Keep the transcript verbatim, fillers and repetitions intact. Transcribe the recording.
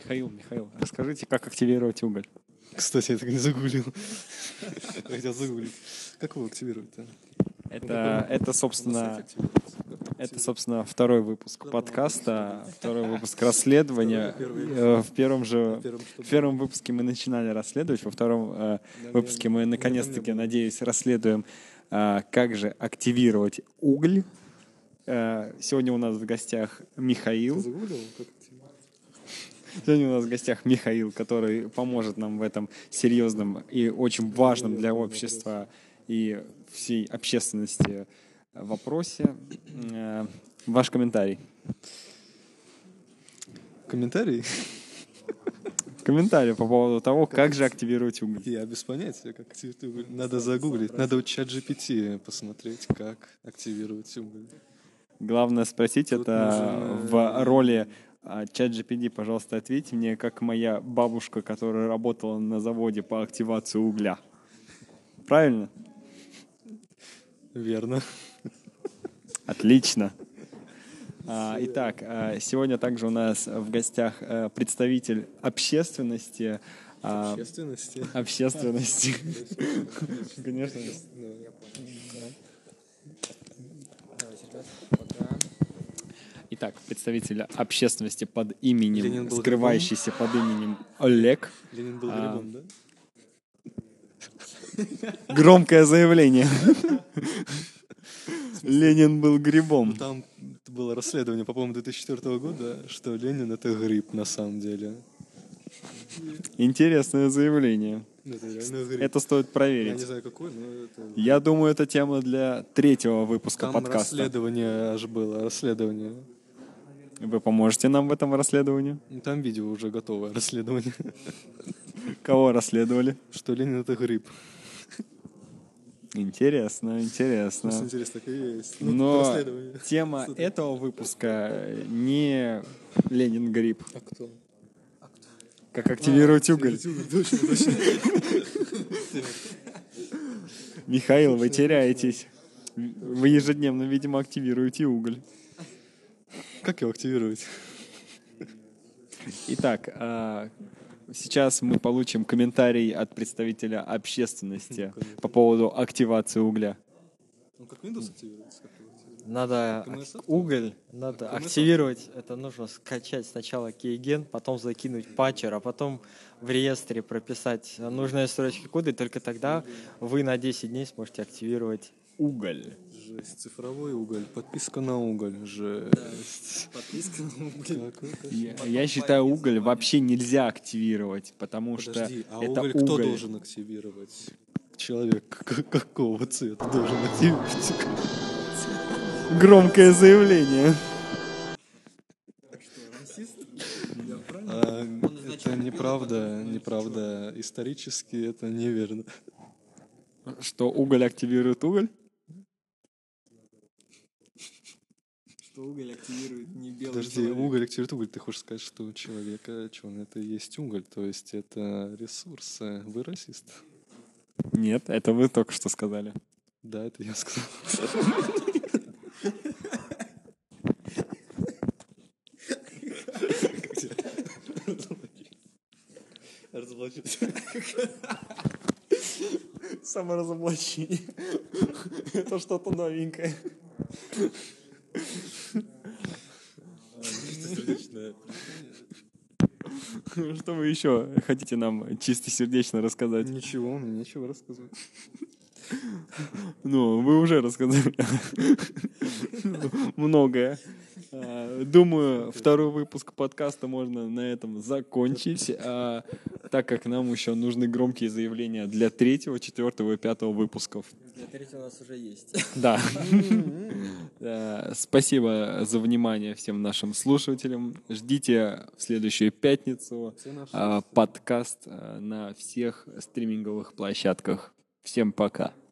Михаил, Михаил, расскажите, как активировать уголь. Кстати, я так не загуглил. Я хотел загуглить. Как его активировать-то? Это, это, собственно, это, собственно, второй выпуск подкаста, второй выпуск расследования. В первом же в первом выпуске мы начинали расследовать, во втором выпуске мы наконец-таки, надеюсь, расследуем, как же активировать уголь. Сегодня у нас в гостях Михаил. Сегодня у нас в гостях Михаил, который поможет нам в этом серьезном и очень важном для общества и всей общественности вопросе. Ваш комментарий. Комментарий? Комментарий по поводу того, как, как же активировать уголь. Я без понятия, как активировать уголь. Надо загуглить, надо у чат джи пи ти посмотреть, как активировать уголь. Главное спросить. Тут это нужно... в роли... чат джи пи ти, пожалуйста, ответьте мне, как моя бабушка, которая работала на заводе по активации угля. Правильно? Верно. Отлично. Итак, сегодня также у нас в гостях представитель общественности. Общественности? Общественности. Конечно. Итак, представитель общественности под именем, Ленин скрывающийся под именем Олег. Ленин был грибом, а... да? Громкое заявление. Ленин был грибом. Там было расследование, по-моему, две тысячи четвёртого года, что Ленин — это гриб на самом деле. Интересное заявление. Это, это стоит проверить. Я не знаю, какой, но это... Я думаю, это тема для третьего выпуска там подкаста. Там расследование аж было, расследование. Вы поможете нам в этом расследовании? Там видео уже готовое, расследование. Кого расследовали? Что Ленин — это гриб. Интересно, интересно. Интересно, как есть. Но тема этого выпуска не Ленин — гриб. А кто? Как активировать а, уголь. Точно, точно. Михаил, вы теряетесь. Вы ежедневно, видимо, активируете уголь. Как его активировать? Итак, сейчас мы получим комментарий от представителя общественности по поводу активации угля. Ну, как Windows активируется? Надо уголь, надо активировать, это нужно скачать сначала keygen, потом закинуть патчер, а потом в реестре прописать нужные строчки кода, и только тогда вы на десять дней сможете активировать уголь. Жесть, цифровой уголь, подписка на уголь, жесть. Подписка на уголь. Я, я считаю, уголь вообще нельзя активировать, потому Подожди, что а это уголь. Кто уголь. Должен активировать? Человек какого цвета должен активировать? Громкое заявление. Так что, расист? Я а, это неправда, неправда. Исторически это неверно. Что уголь активирует уголь? Что уголь активирует не белый Подожди, человек. Подожди, уголь активирует уголь. Ты хочешь сказать, что у человека, что он, это и есть уголь, то есть это ресурсы. Вы расист? Нет, это вы только что сказали. Да, это я сказал. Разоблачился. Саморазоблачение. Это что-то новенькое. Что вы еще хотите нам чистосердечно рассказать? Ничего, мне нечего рассказывать. Ну, вы уже рассказали многое. Думаю, второй выпуск подкаста можно на этом закончить, а, так как нам еще нужны громкие заявления для третьего, четвертого и пятого выпусков. Для третьего у нас уже есть. Да. Спасибо за внимание всем нашим слушателям. Ждите в следующую пятницу подкаст на всех стриминговых площадках. Всем пока.